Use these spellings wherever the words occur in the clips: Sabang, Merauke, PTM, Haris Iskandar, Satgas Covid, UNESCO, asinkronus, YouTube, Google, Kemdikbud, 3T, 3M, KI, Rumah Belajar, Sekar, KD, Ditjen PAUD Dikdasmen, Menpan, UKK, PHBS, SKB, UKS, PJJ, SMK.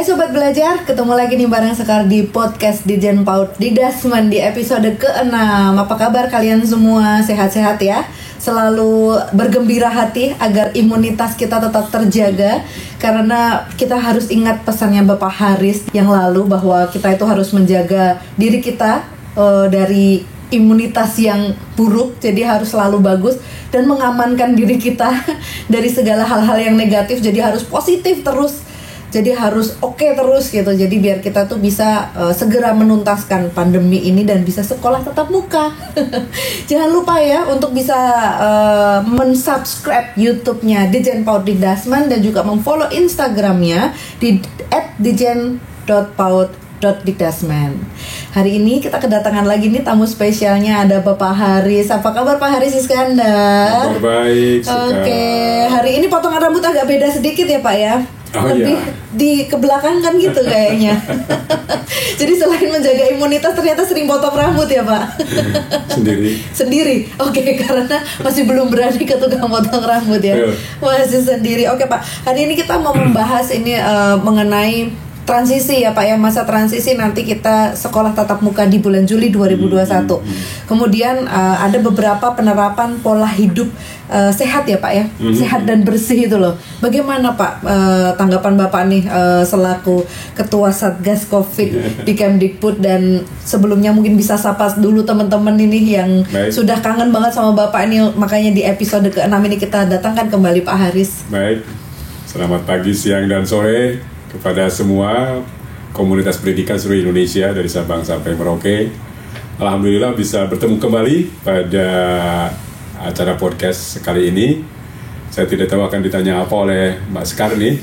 Hai Sobat Belajar, ketemu lagi nih bareng Sekar di podcast Ditjen PAUD Dikdasmen di episode ke-6. Apa kabar kalian semua? Sehat-sehat ya? Selalu bergembira hati agar imunitas kita tetap terjaga. Karena kita harus ingat pesannya Bapak Haris yang lalu bahwa kita itu harus menjaga diri kita dari imunitas yang buruk. Jadi harus selalu bagus dan mengamankan diri kita dari segala hal-hal yang negatif. Jadi harus positif terus. Jadi harus oke terus gitu. Jadi biar kita tuh bisa segera menuntaskan pandemi ini dan bisa sekolah tetap muka. Jangan lupa ya untuk bisa mensubscribe YouTube-nya Ditjen PAUD Dikdasmen dan juga memfollow Instagram-nya di @ditjen.paud.dikdasmen. Hari ini kita kedatangan lagi nih tamu spesialnya, ada Bapak Haris. Apa kabar Pak Haris Iskandar? Baik. Oke. Hari ini potongan rambut agak beda sedikit ya Pak ya. Lebih di kebelakang kan gitu kayaknya. Jadi selain menjaga imunitas ternyata sering potong rambut ya Pak? Sendiri. Oke, karena masih belum berani ke tukang potong rambut ya. Masih sendiri. Oke Pak, hari ini kita mau membahas ini mengenai transisi ya Pak ya, masa transisi nanti kita sekolah tatap muka di bulan Juli 2021. Kemudian ada beberapa penerapan pola hidup sehat ya Pak ya, sehat dan bersih itu loh. Bagaimana Pak tanggapan Bapak nih selaku Ketua Satgas Covid di Kemdikbud, dan sebelumnya mungkin bisa sapa dulu teman-teman ini yang sudah kangen banget sama Bapak ini, makanya di episode ke-6 ini kita datangkan kembali Pak Haris. Baik, selamat pagi, siang, dan sore kepada semua komunitas pendidikan seluruh Indonesia dari Sabang sampai Merauke. Alhamdulillah bisa bertemu kembali pada acara podcast kali ini. Saya tidak tahu akan ditanya apa oleh Mbak Sekar nih.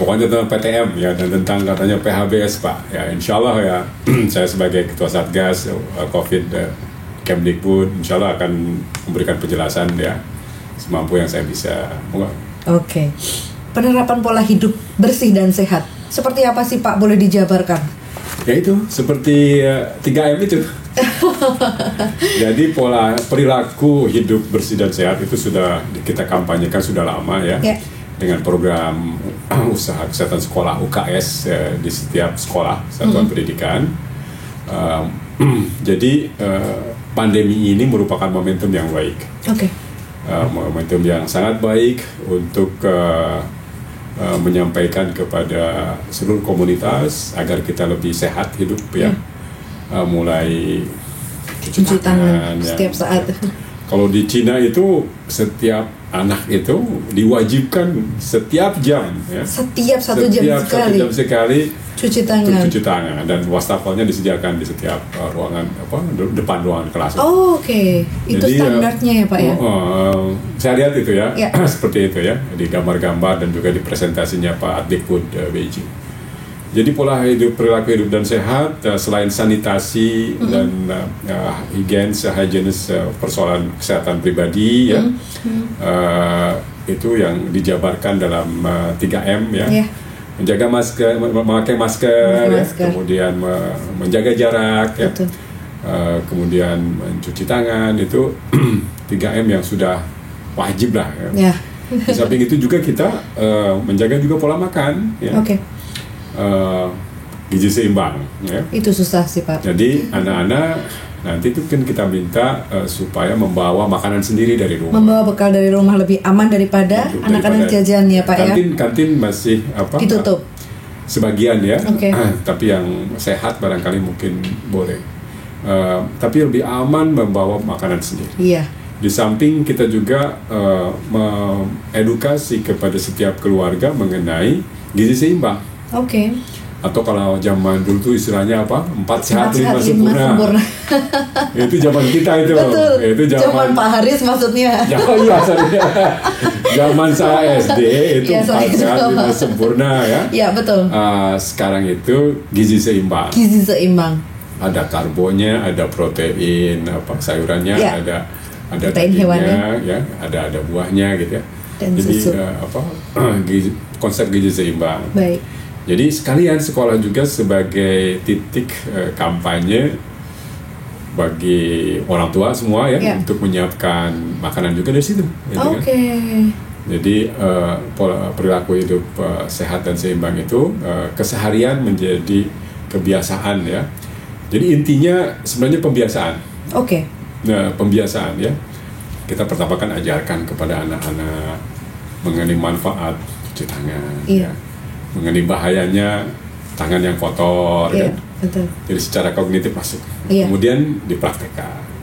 Pokoknya tentang PTM ya, dan tentang katanya PHBS Pak. Ya insyaallah ya, saya sebagai Ketua Satgas Covid Kemdikbud insyaallah akan memberikan penjelasan ya semampu yang saya bisa. Oke. Penerapan pola hidup bersih dan sehat seperti apa sih Pak, boleh dijabarkan? Ya itu, seperti 3M itu. Jadi pola perilaku hidup bersih dan sehat itu sudah kita kampanyekan sudah lama ya, dengan program usaha kesehatan sekolah UKS di setiap sekolah satuan pendidikan. Jadi pandemi ini merupakan momentum yang baik. Momentum yang sangat baik untuk menyampaikan kepada seluruh komunitas agar kita lebih sehat hidup ya, mulai cuci tangan setiap saat. Kalau di Cina itu setiap anak itu diwajibkan setiap jam ya, setiap satu jam sekali cuci tangan, dan wastafelnya disediakan di setiap ruangan depan ruangan kelas. Itu jadi, standarnya ya Pak ya. Saya lihat itu ya, seperti itu ya di gambar-gambar dan juga di presentasinya Pak Adikbud Beijing. Jadi pola hidup, perilaku hidup dan sehat selain sanitasi dan higienis, persoalan kesehatan pribadi ya, itu yang dijabarkan dalam 3M ya. Menjaga masker, memakai masker, ya. Kemudian menjaga jarak, ya. Kemudian mencuci tangan, itu 3M yang sudah wajib lah. Ya. Di samping itu juga kita menjaga juga pola makan, ya. Gizi seimbang. Ya. Itu susah sih Pak. Jadi anak-anak nanti itu kan kita minta supaya membawa makanan sendiri dari rumah. Membawa bekal dari rumah lebih aman daripada anak-anak jajan ya Pak ya. Kantin masih ditutup. Sebagian ya. Tapi yang sehat barangkali mungkin boleh. Tapi lebih aman membawa makanan sendiri. Iya. Di samping kita juga mengedukasi kepada setiap keluarga mengenai gizi seimbang. Atau kalau zaman dulu tuh istilahnya apa? 4 sehat 5 sempurna. Itu zaman kita itu. Betul. Itu zaman Pak Haris maksudnya. Zaman saya SD itu 4 sehat 5 sempurna ya. Iya betul. Sekarang itu gizi seimbang. Gizi seimbang. Ada karbonya, ada protein, apa sayurannya, ada dagingnya, ya, ada buahnya gitu ya. Dan jadi konsep gizi seimbang. Baik. Jadi sekalian sekolah juga sebagai titik kampanye bagi orang tua semua ya, untuk menyiapkan makanan juga dari situ. Gitu, kan? Jadi perilaku hidup sehat dan seimbang itu keseharian menjadi kebiasaan ya. Jadi intinya sebenarnya pembiasaan. Oke. Okay. Nah, pembiasaan ya. Kita pertama kan ajarkan kepada anak-anak mengenai manfaat cuci tangan. Iya. Ya. Mengenai bahayanya tangan yang kotor. Iya, kan? Betul. Jadi secara kognitif masuk. Iya. Kemudian dipraktekkan.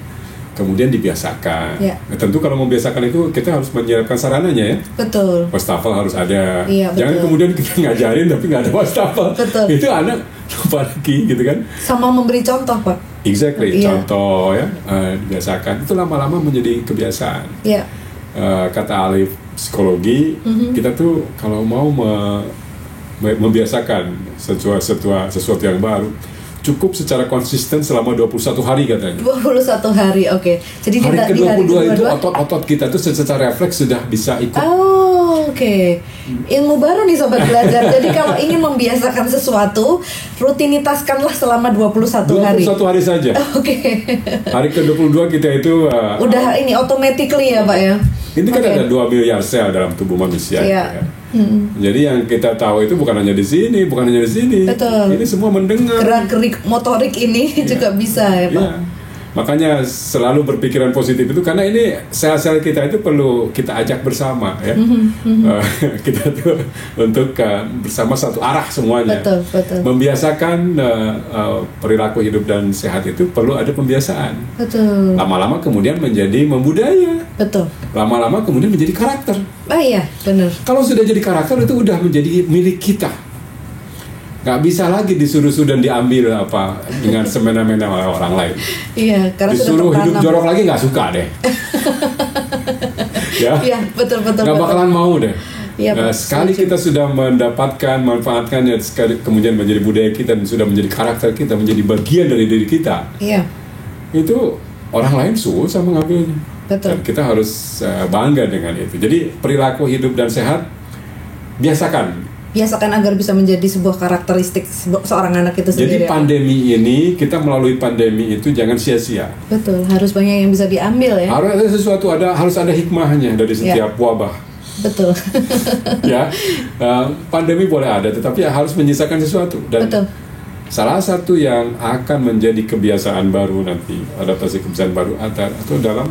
Kemudian dibiasakan. Ya. Nah, tentu kalau membiasakan itu kita harus menyiapkan sarananya ya. Betul. Wastafel harus ada. Ya, betul. Jangan kemudian kita ngajarin tapi nggak ada wastafel. Betul. Itu anak lupa lagi gitu kan. Sama memberi contoh Pak. Exactly. Ya. Contoh ya. Biasakan. Itu lama-lama menjadi kebiasaan. Ya. Kata ahli psikologi kita tuh kalau mau membiasakan sesuatu yang baru. Cukup secara konsisten selama 21 hari katanya. 21 hari, oke. Okay. Jadi hari ke-22 itu otot-otot kita tuh secara refleks sudah bisa ikut. Oh, oke. Okay. Ilmu baru nih Sobat Belajar. Jadi kalau ingin membiasakan sesuatu, rutinitaskanlah selama 21 hari. 21 hari saja. Oke. Okay. Hari ke-22 kita itu udah ini automatically ya Pak ya. Ini kan okay. Ada 2 miliar sel dalam tubuh manusia. Iya. Jadi yang kita tahu itu bukan hanya di sini. Betul. Ini semua mendengar. Gerak-gerik motorik ini juga bisa ya Pak. Ya. Makanya selalu berpikiran positif itu karena ini sel-sel kita itu perlu kita ajak bersama ya. Kita tuh untuk bersama satu arah semuanya. Betul, betul. Membiasakan perilaku hidup dan sehat itu perlu ada pembiasaan. Betul. Lama-lama kemudian menjadi membudaya. Betul. Lama-lama kemudian menjadi karakter. Ah iya, benar. Kalau sudah jadi karakter itu udah menjadi milik kita. Gak bisa lagi disuruh-suruh dan diambil apa dengan semena-mena oleh orang lain. Iya, karena disuruh hidup jorok lagi gak suka deh. Iya, ya, betul-betul. Gak bakalan mau deh. Ya, nah, sekali kita sudah mendapatkan, manfaatkannya, kemudian menjadi budaya kita dan sudah menjadi karakter kita, menjadi bagian dari diri kita. Iya. Itu orang lain susah mengambilnya. Betul. Dan kita harus bangga dengan itu. Jadi perilaku hidup dan sehat biasakan agar bisa menjadi sebuah karakteristik seorang anak itu sendiri. Jadi pandemi ini, kita melalui pandemi itu jangan sia-sia. Betul, harus banyak yang bisa diambil ya. Harus ada hikmahnya dari setiap wabah. Betul. Ya, pandemi boleh ada, tetapi harus menyisakan sesuatu. Dan betul. Salah satu yang akan menjadi kebiasaan baru nanti, adaptasi kebiasaan baru atau dalam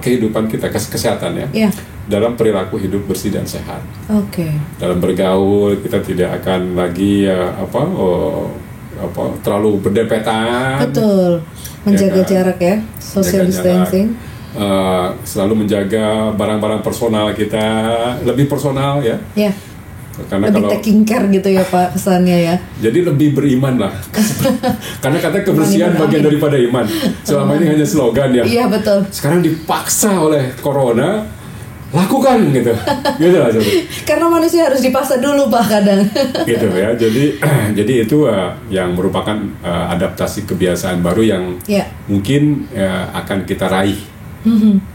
kehidupan kita, kesehatan ya. Dalam perilaku hidup bersih dan sehat. Oke. Okay. Dalam bergaul kita tidak akan lagi terlalu berdepetan. Betul. Menjaga jarak ya, social distancing. Selalu menjaga barang-barang personal kita, lebih personal ya. Iya. Karena lebih taking care gitu ya Pak pesannya ya. Jadi lebih beriman lah. Karena kata kebersihan bagian daripada iman. Selama ini hanya slogan ya. Iya betul. Sekarang dipaksa oleh corona lakukan gitu lah. Karena manusia harus dipaksa dulu Pak kadang. Gitu ya. Jadi itu yang merupakan adaptasi kebiasaan baru yang mungkin akan kita raih.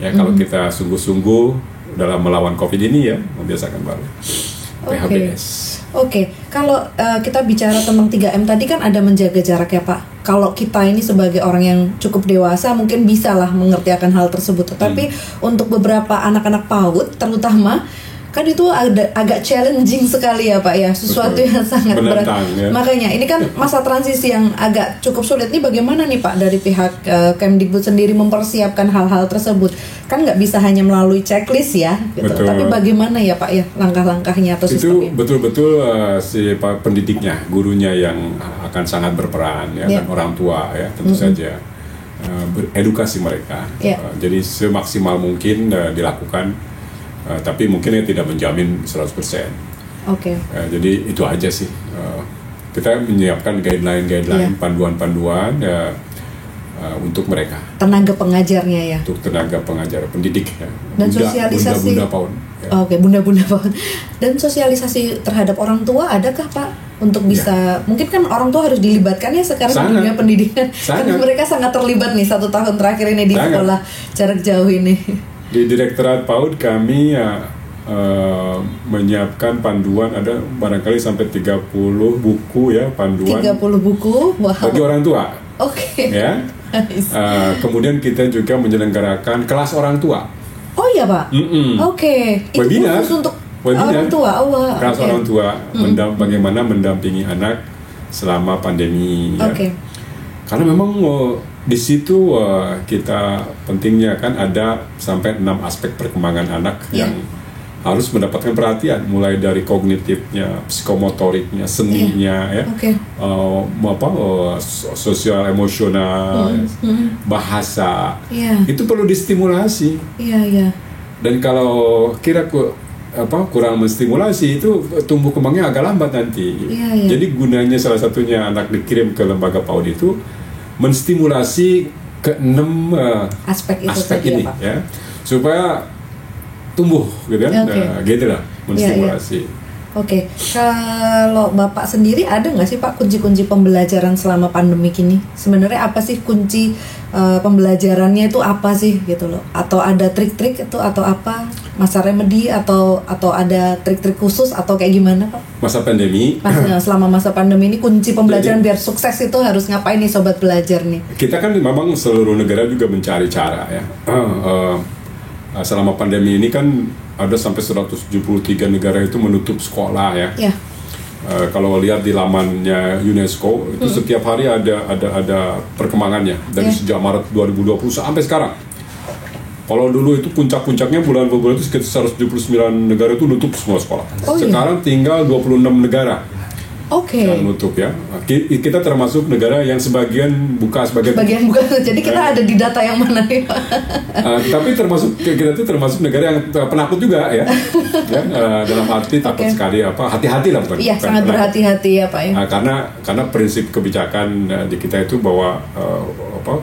Ya kalau kita sungguh-sungguh dalam melawan Covid ini ya membiasakan baru. PHBS. Oke. Kalau kita bicara tentang 3M tadi kan ada menjaga jarak ya Pak. Kalau kita ini sebagai orang yang cukup dewasa mungkin bisalah mengerti akan hal tersebut. Tapi untuk beberapa anak-anak PAUD terutama kan itu agak challenging sekali ya Pak ya. Sesuatu yang sangat berat ya. Makanya ini kan masa transisi yang agak cukup sulit. Ini bagaimana nih Pak dari pihak Kemdikbud sendiri mempersiapkan hal-hal tersebut? Kan nggak bisa hanya melalui checklist ya gitu. Betul. Tapi bagaimana ya Pak ya langkah-langkahnya atau sistemnya? Itu betul-betul si Pak pendidiknya, gurunya yang akan sangat berperan ya, dan orang tua ya tentu saja edukasi mereka. Jadi semaksimal mungkin dilakukan. Tapi mungkin tidak menjamin 100%. Oke. Jadi itu aja sih. Kita menyiapkan guideline, panduan-panduan untuk mereka. Tenaga pengajarnya ya. Untuk tenaga pengajar, pendidik ya. Dan sosialisasi. Bunda PAUD. Ya. Oke, bunda PAUD. Dan sosialisasi terhadap orang tua adakah Pak? Untuk bisa, mungkin kan orang tua harus dilibatkan ya sekarang di dunia pendidikan. Karena mereka sangat terlibat nih 1 tahun terakhir ini di sekolah jarak jauh ini. Di Direktorat PAUD kami menyiapkan panduan ada barangkali sampai 30 buku ya panduan. 30 buku bagi orang tua. Oke. Okay. Ya. Nice. Kemudian kita juga menyelenggarakan kelas orang tua. Oh ya. ya Pak? Oke. Webinar. Itu khusus untuk orang tua. Kelas orang tua, bagaimana mendampingi anak selama pandemi. Oke. Ya. Karena memang di situ kita pentingnya kan ada sampai 6 aspek perkembangan anak yang harus mendapatkan perhatian, mulai dari kognitifnya, psikomotoriknya, seninya, sosial emosional, bahasa, itu perlu distimulasi. Dan kalau kurang menstimulasi, itu tumbuh kembangnya agak lambat nanti. Jadi gunanya salah satunya anak dikirim ke lembaga PAUD itu menstimulasi ke-6 aspek ini, ya, Pak. Ya, supaya tumbuh gitu kan, gitu lah menstimulasi. Kalau Bapak sendiri ada nggak sih Pak kunci-kunci pembelajaran selama pandemi ini? Sebenarnya apa sih kunci pembelajarannya itu apa sih gitu loh? Atau ada trik-trik itu atau apa? Masa remedi atau ada trik-trik khusus atau kayak gimana Pak? Masa pandemi? Selama masa pandemi ini kunci pembelajaran biar sukses itu harus ngapain nih sobat belajar nih? Kita kan memang seluruh negara juga mencari cara ya. Selama pandemi ini kan ada sampai 173 negara itu menutup sekolah ya. Kalau lihat di lamannya UNESCO itu setiap hari ada perkembangannya dari sejak Maret 2020 sampai sekarang. Kalau dulu itu puncak-puncaknya bulan Februari itu sekitar 179 negara itu nutup semua sekolah. Sekarang tinggal 26 negara yang nutup ya. Kita termasuk negara yang sebagian buka, sebagian buka. Jadi kita ada di data yang mana ya? Tapi kita termasuk negara yang penakut juga ya. Dalam arti takut sekali hati-hati lah bukan? Iya, sangat berhati-hati ya Pak. Karena prinsip kebijakan di kita itu bahwa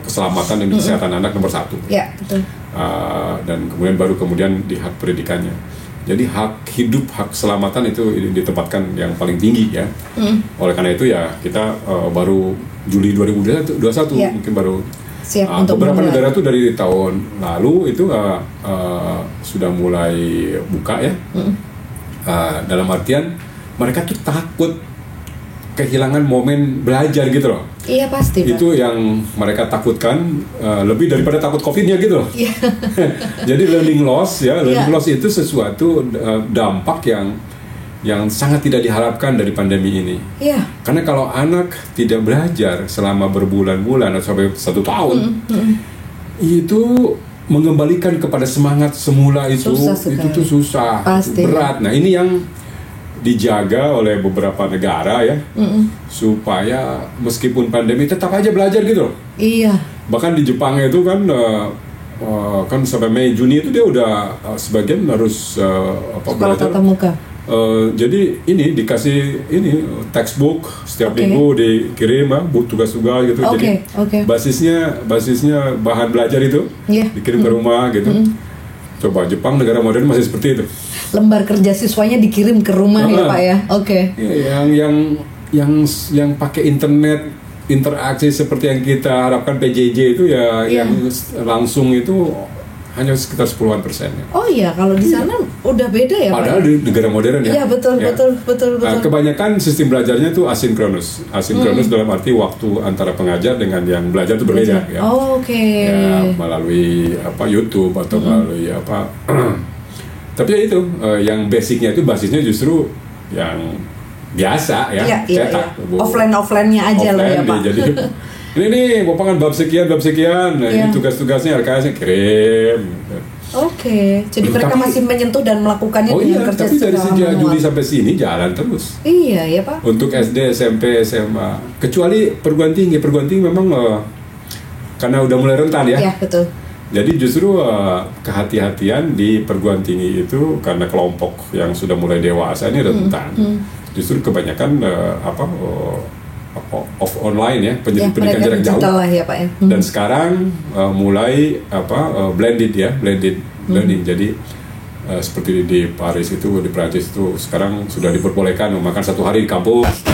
keselamatan dan kesehatan anak nomor 1. Iya, betul. Dan kemudian di hak pendidikannya. Jadi hak hidup, hak keselamatan itu ditempatkan yang paling tinggi ya. Oleh karena itu ya kita baru Juli 2021 mungkin baru siap untuk beberapa negara itu dari tahun lalu itu sudah mulai buka ya. Dalam artian mereka tuh takut kehilangan momen belajar gitu loh. Iya pasti. Itu Pak, yang mereka takutkan lebih daripada takut Covid-nya gitu loh. Iya. Jadi learning loss ya, loss itu sesuatu dampak yang sangat tidak diharapkan dari pandemi ini. Iya. Karena kalau anak tidak belajar selama berbulan-bulan atau sampai 1 tahun, itu mengembalikan kepada semangat semula itu tuh susah, pasti, berat. Nah ini yang dijaga oleh beberapa negara ya, supaya meskipun pandemi tetap aja belajar gitu loh. Iya. Bahkan di Jepang itu kan sampai Mei Juni itu dia udah sebagian harus belajar tatap muka. Jadi ini dikasih textbook setiap minggu dikirim tugas-tugas gitu. Jadi basisnya bahan belajar itu dikirim ke rumah gitu. Coba Jepang negara modern masih seperti itu. Lembar kerja siswanya dikirim ke rumah ya Pak ya. Yang pakai internet, interaksi seperti yang kita harapkan PJJ itu ya yang langsung itu hanya sekitar 10%. Ya. Oh iya, kalau di sana udah beda ya Pak. Padahal di negara modern ya. Iya betul. Kebanyakan sistem belajarnya itu asinkronus. Asinkronus dalam arti waktu antara pengajar dengan yang belajar itu berbeda ya. Ya, melalui YouTube atau melalui Tapi ya itu yang basicnya itu basisnya justru yang biasa ya. Cetak. Offline-nya aja lah ya Pak. Jadi ini bapangan bab sekian, ini tugas-tugasnya RKS-nya kirim. Jadi mereka masih menyentuh dan melakukannya dengan kerja secara manual. Tapi dari sejak Juli sampai sini jalan terus. Iya ya Pak. Untuk SD, SMP, SMA, kecuali perguruan tinggi memang karena udah mulai rentan ya. Iya betul. Jadi justru kehati-hatian di perguruan tinggi itu karena kelompok yang sudah mulai dewasa ini rentan. Justru kebanyakan online ya, pendidikan jarak jauh lah ya Pak ya. Dan sekarang mulai blended ya, blending. Jadi seperti di Paris itu, di Prancis itu sekarang sudah diperbolehkan makan 1 hari di kampus.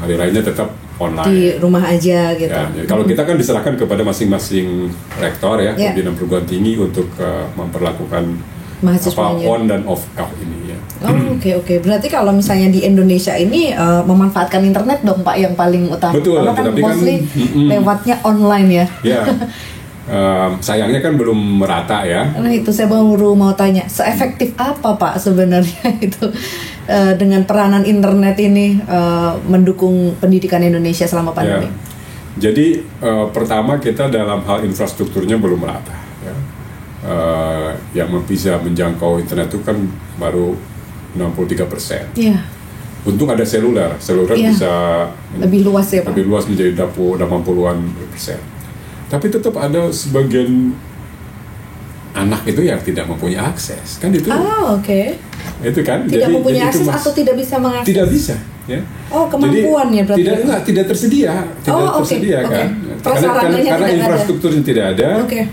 Hari lainnya tetap online di rumah aja gitu. Ya, kalau kita kan diserahkan kepada masing-masing rektor ya, pimpinan perguruan tinggi untuk memperlakukan on dan off ini ya. Oke. Berarti kalau misalnya di Indonesia ini memanfaatkan internet dong Pak yang paling utama. Betul, karena kan mostly lewatnya online ya. sayangnya kan belum merata ya. Nah itu saya mau tanya, seefektif apa Pak sebenarnya itu dengan peranan internet ini mendukung pendidikan Indonesia selama pandemi? Ya. Jadi pertama kita dalam hal infrastrukturnya belum merata ya. Yang bisa menjangkau internet itu kan baru 63%. Iya. Untung ada seluler ya, bisa lebih luas ya Pak. Lebih luas menjadi 80-an persen. Tapi tetap ada sebagian anak itu yang tidak mempunyai akses, kan itu. Oh, oke. Okay. Itu kan. Tidak jadi, mempunyai akses atau tidak bisa mengakses. Tidak bisa, ya. Oh, kemampuan jadi, ya berarti. Tidak tersedia, tersedia okay. Kan. Okay. Karena tidak infrastrukturnya ada. Tidak ada. Oke. Okay.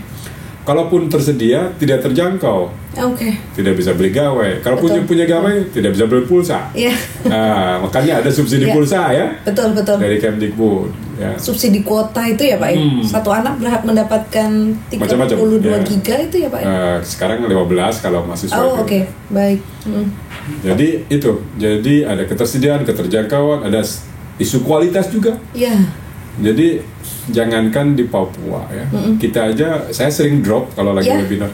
Kalaupun tersedia, tidak terjangkau. Oke. Okay. Tidak bisa beli gawai. Kalaupun punya gawai, tidak bisa beli pulsa. Iya. Yeah. Nah, makanya ada subsidi yeah. pulsa ya. Betul, betul. Dari Kemdikbud. Ya. Subsidi kuota itu ya Pak ya? Satu anak berhak mendapatkan 32 ya. Giga itu ya Pak ya? Sekarang 15 kalau mahasiswa. Oh oke, okay. Baik. Jadi itu, jadi ada ketersediaan, keterjangkauan, ada isu kualitas juga ya. Jadi jangankan di Papua ya, kita aja, saya sering drop kalau lagi ya. Webinar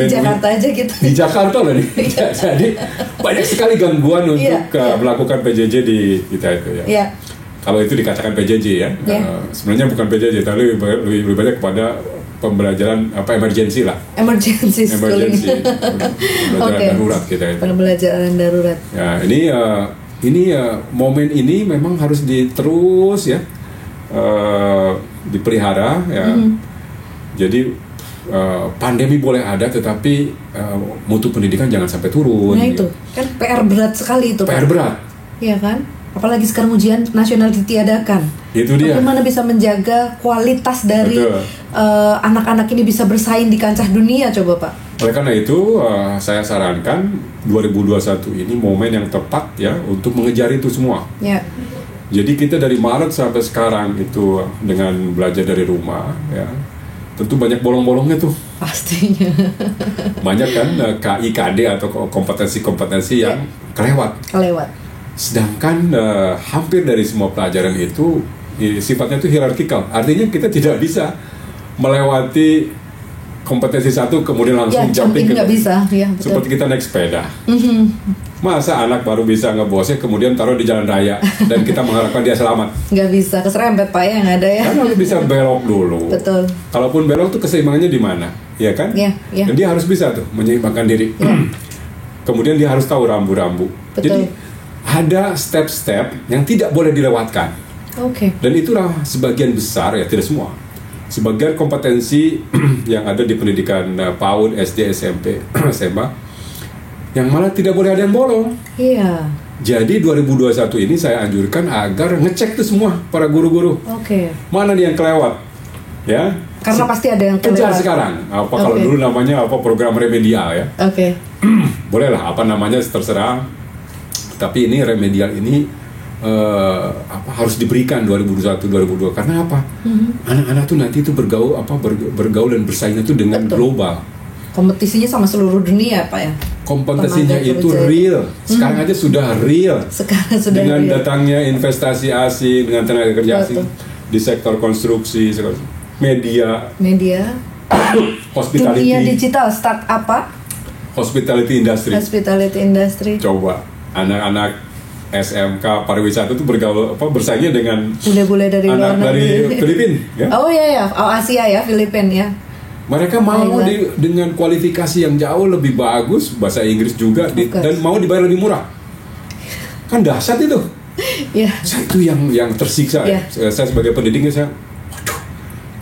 di Jakarta aja gitu. Di Jakarta loh nih. Jadi banyak sekali gangguan untuk melakukan PJJ di kita itu ya, ya. Kalau itu dikatakan PJJ ya, sebenarnya bukan PJJ, tapi lebih banyak kepada pembelajaran apa emergency lah. Emergency. Pembelajaran darurat kita itu. Pembelajaran darurat. Ya ini momen ini memang harus diterus ya, dipelihara ya. Jadi pandemi boleh ada, tetapi mutu pendidikan jangan sampai turun. Nah itu kan PR berat sekali itu. PR berat. Iya kan? Apalagi sekarang ujian nasional ditiadakan. Itu dia. Bagaimana bisa menjaga kualitas dari anak-anak ini bisa bersaing di kancah dunia coba Pak. Oleh karena itu saya sarankan 2021 ini momen yang tepat ya untuk mengejar itu semua. Ya. Jadi kita dari Maret sampai sekarang itu dengan belajar dari rumah ya. Tentu banyak bolong-bolongnya tuh. Pastinya. Banyak kan KI, KD atau kompetensi-kompetensi yang kelewat. Sedangkan hampir dari semua pelajaran itu sifatnya itu hierarkikal. Artinya kita tidak bisa melewati kompetensi satu kemudian langsung jumping ke. Bisa. Ya, betul. Seperti kita naik sepeda. Masa anak baru bisa ngebosnya kemudian taruh di jalan raya dan kita mengharapkan dia selamat. Nggak bisa, keserempet Pak ya, nggak ada ya. Kan harus bisa belok dulu. Betul. Kalaupun belok tuh keseimbangannya di mana, ya kan? Iya. Ya. Dan dia harus bisa tuh menyeimbangkan diri. Ya. Kemudian dia harus tahu rambu-rambu. Betul. Jadi ada step-step yang tidak boleh dilewatkan. Oke. Okay. Dan itulah sebagian besar ya, tidak semua. Sebagian kompetensi yang ada di pendidikan PAUD, SD, SMP, SMA yang malah tidak boleh ada yang bolong. Iya. Jadi 2021 ini saya anjurkan agar ngecek itu semua para guru-guru. Oke. Okay. Mana nih yang kelewat? Ya. Karena pasti ada yang kelewat. Kejar sekarang. Apa kalau dulu namanya apa program remedial ya? Oke. Okay. Bolehlah apa namanya terserah. Tapi ini remedial ini harus diberikan 2021-2022 karena apa? Anak-anak tuh nanti itu bergaul dan bersaingnya itu dengan global. Kompetisinya sama seluruh dunia Pak ya. Kompetisinya itu real. Sekarang aja sudah real. Dengan datangnya investasi asing, dengan tenaga kerja asing di sektor konstruksi, media, hospitality. Dunia digital, start apa? Hospitality industry. Coba anak-anak SMK pariwisata itu bersaingnya dengan bule-bule dari anak dari Filipina ya? Oh iya, Asia ya, Filipina ya. Mereka mau dengan kualifikasi yang jauh lebih bagus, bahasa Inggris juga dan mau dibayar lebih murah. Kan dahsyat itu. Iya. Saya itu yang tersiksa. Yeah. Saya sebagai pendidiknya waduh.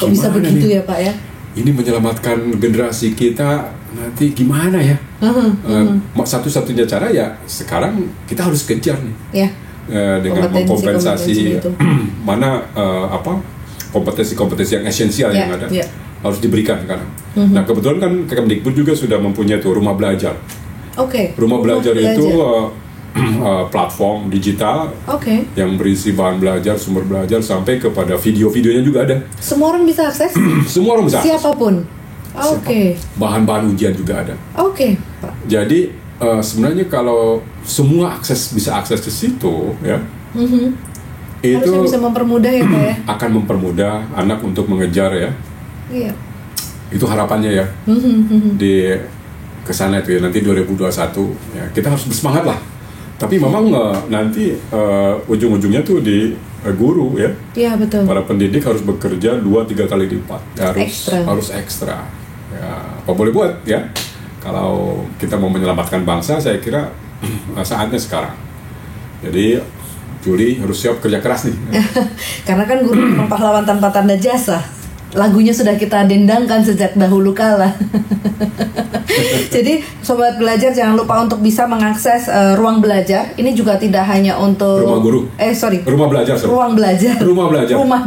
Kok bisa begitu ya, Pak ya? Ini menyelamatkan generasi kita nanti gimana ya? Satu-satunya cara ya sekarang kita harus kejar nih dengan mengkompensasi mana kompetensi-kompetensi yang esensial yang ada harus diberikan sekarang. Nah kebetulan kan Kemdikbud juga sudah mempunyai tuh Rumah Belajar. Oke. Okay. Rumah belajar itu platform digital yang berisi bahan belajar, sumber belajar sampai kepada video-videonya juga ada. Semua orang bisa akses? Semua orang bisa. Siapapun? Oke. Okay. Bahan-bahan ujian juga ada. Oke. Okay. Jadi sebenarnya kalau semua bisa akses ke situ ya. Itu harusnya bisa mempermudah ya Pak ya. Akan mempermudah anak untuk mengejar ya Iya. Itu harapannya ya. Di kesana itu ya nanti 2021 ya, kita harus bersemangat lah. Tapi memang nanti ujung-ujungnya tuh di guru ya. Iya, betul. Para pendidik harus bekerja 2-3 kali lipat. Harus ekstra. Ya, apa boleh buat ya. Kalau kita mau menyelamatkan bangsa, saya kira saatnya sekarang. Jadi Juli harus siap kerja keras nih. Karena kan guru pahlawan tanpa tanda jasa. Lagunya sudah kita dendangkan sejak dahulu kala. Jadi Sobat Belajar jangan lupa untuk bisa mengakses ruang belajar. Ini juga tidak hanya untuk Rumah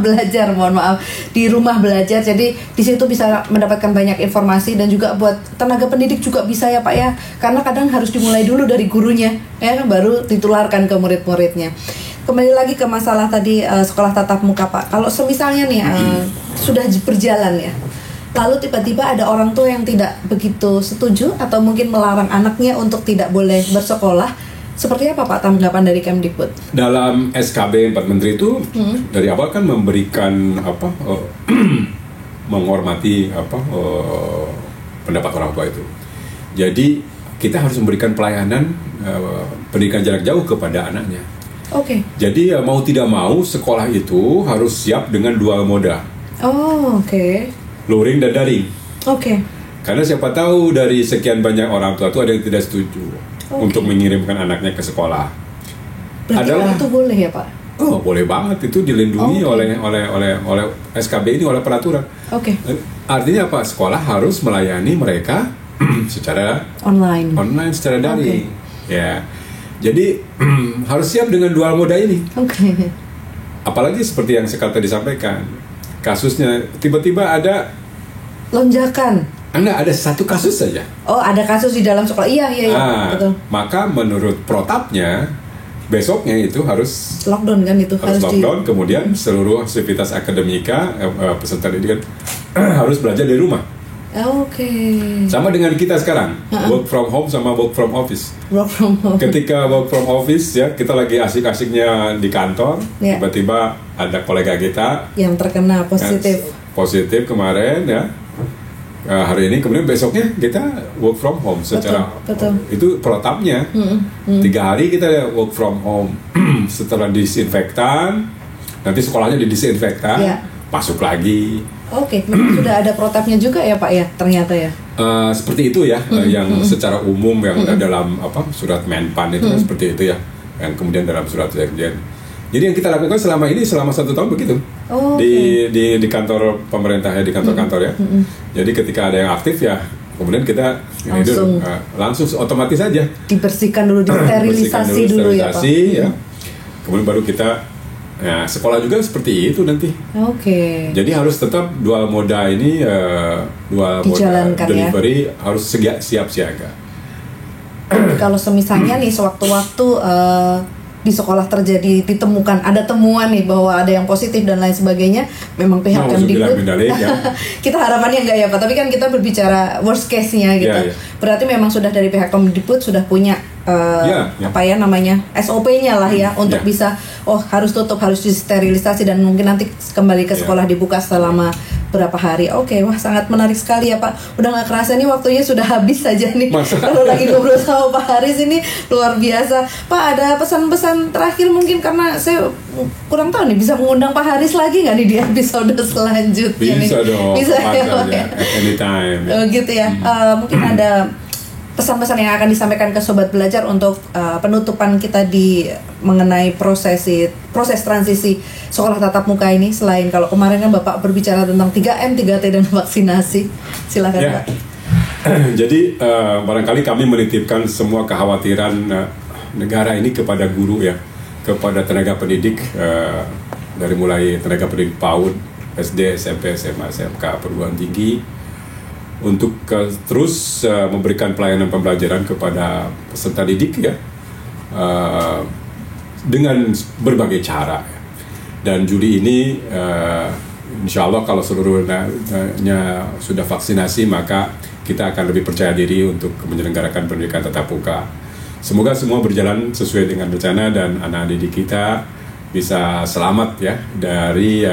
Belajar, mohon maaf. Di Rumah Belajar. Jadi di situ bisa mendapatkan banyak informasi dan juga buat tenaga pendidik juga bisa ya, Pak ya. Karena kadang harus dimulai dulu dari gurunya ya, baru ditularkan ke murid-muridnya. Kembali lagi ke masalah tadi sekolah tatap muka, Pak. Kalau semisalnya nih sudah berjalan ya, lalu tiba-tiba ada orang tua yang tidak begitu setuju atau mungkin melarang anaknya untuk tidak boleh bersekolah, seperti apa, Pak, tanggapan dari Kemdikbud? Dalam SKB 4 Menteri itu dari awal kan memberikan menghormati pendapat orang tua itu. Jadi kita harus memberikan pelayanan pendidikan jarak jauh kepada anaknya. Okay. Jadi mau tidak mau sekolah itu harus siap dengan dua moda. Oh, oke. Okay. Luring dan daring. Oke. Okay. Karena siapa tahu dari sekian banyak orang tua itu ada yang tidak setuju untuk mengirimkan anaknya ke sekolah. Berarti itu boleh ya, Pak? Oh, boleh banget, itu dilindungi oleh SKB ini, oleh peraturan. Oke. Okay. Artinya apa? Sekolah harus melayani mereka secara online secara daring. Okay. Ya. Jadi harus siap dengan dual moda ini. Oke. Okay. Apalagi seperti yang Sekar tadi sampaikan, kasusnya tiba-tiba ada lonjakan. Ada satu kasus saja. Oh, ada kasus di dalam sekolah. Iya. Betul. Maka menurut protapnya besoknya itu harus lockdown kan itu. Harus lockdown, kemudian seluruh aktivitas akademika peserta didik harus belajar dari rumah. Oke. Sama dengan kita sekarang, work from home sama work from office. Work from home. Ketika work from office ya, kita lagi asik-asiknya di kantor, tiba-tiba ada kolega kita yang terkena positif. Positif kemarin ya. Hari ini, kemudian besoknya kita work from home secara betul. Itu protapnya. 3 hari kita work from home. Setelah disinfektan, nanti sekolahnya didisinfektan, masuk lagi. Oke, sudah ada protapnya juga ya, Pak ya, ternyata ya. Seperti itu ya, yang secara umum yang ada dalam surat Menpan itu kan seperti itu ya, yang kemudian dalam surat Sekjen. Jadi yang kita lakukan selama ini selama 1 tahun begitu di kantor pemerintah ya, di kantor-kantor ya. Jadi ketika ada yang aktif ya, kemudian kita langsung otomatis saja. Dibersihkan dulu, disterilisasi dulu ya, Pak. Ya. Kemudian baru kita. Nah, sekolah juga seperti itu nanti. Oke. Jadi harus tetap dual moda ini, dual moda delivery harus siap siaga. Kalau semisalnya nih sewaktu-waktu di sekolah terjadi ditemukan ada temuan nih bahwa ada yang positif dan lain sebagainya, memang pihak Kemdikbud kita harapannya enggak ya, Pak, tapi kan kita berbicara worst case-nya gitu. Yeah, yeah. Berarti memang sudah dari pihak Kemdikbud sudah punya SOP-nya lah ya untuk bisa harus tutup, harus disterilisasi dan mungkin nanti kembali ke sekolah dibuka selama berapa hari. Oke, wah sangat menarik sekali ya, Pak. Udah nggak kerasa nih waktunya sudah habis saja nih. Kalau lagi ngobrol sama Pak Haris ini luar biasa. Pak, ada pesan-pesan terakhir mungkin, karena saya kurang tahu nih bisa mengundang Pak Haris lagi nggak nih di episode selanjutnya. Bisa dong. Bisa ya, Pak. Anytime. Gitu ya. Mungkin ada pesan-pesan yang akan disampaikan ke Sobat Belajar untuk penutupan kita mengenai proses transisi sekolah tatap muka ini, selain kalau kemarin kan Bapak berbicara tentang 3M, 3T dan vaksinasi. Silakan Pak. Jadi barangkali kami menitipkan semua kekhawatiran negara ini kepada guru ya, kepada tenaga pendidik, dari mulai tenaga pendidik PAUD, SD, SMP, SMA, SMK, perguruan tinggi, untuk terus memberikan pelayanan pembelajaran kepada peserta didik ya, dengan berbagai cara. Dan Juli ini insya Allah kalau seluruhnya sudah vaksinasi, maka kita akan lebih percaya diri untuk menyelenggarakan pendidikan tatap muka. Semoga semua berjalan sesuai dengan rencana dan anak didik kita bisa selamat ya dari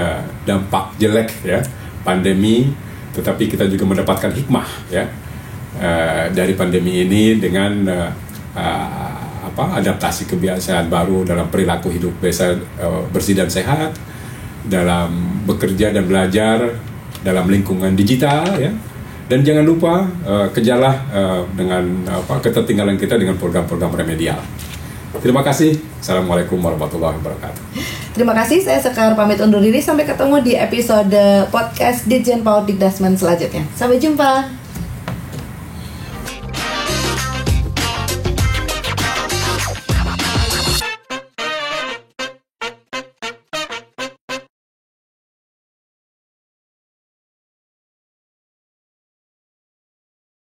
dampak jelek ya pandemi, tetapi kita juga mendapatkan hikmah ya dari pandemi ini dengan adaptasi kebiasaan baru dalam perilaku hidup bersih dan sehat, dalam bekerja dan belajar dalam lingkungan digital ya. Dan jangan lupa kejalah dengan ketertinggalan kita dengan program-program remedial. Terima kasih. Assalamualaikum warahmatullahi wabarakatuh. Terima kasih. Saya Sekar pamit undur diri. Sampai ketemu di episode podcast Ditjen PAUD Dikdasmen selanjutnya. Sampai jumpa.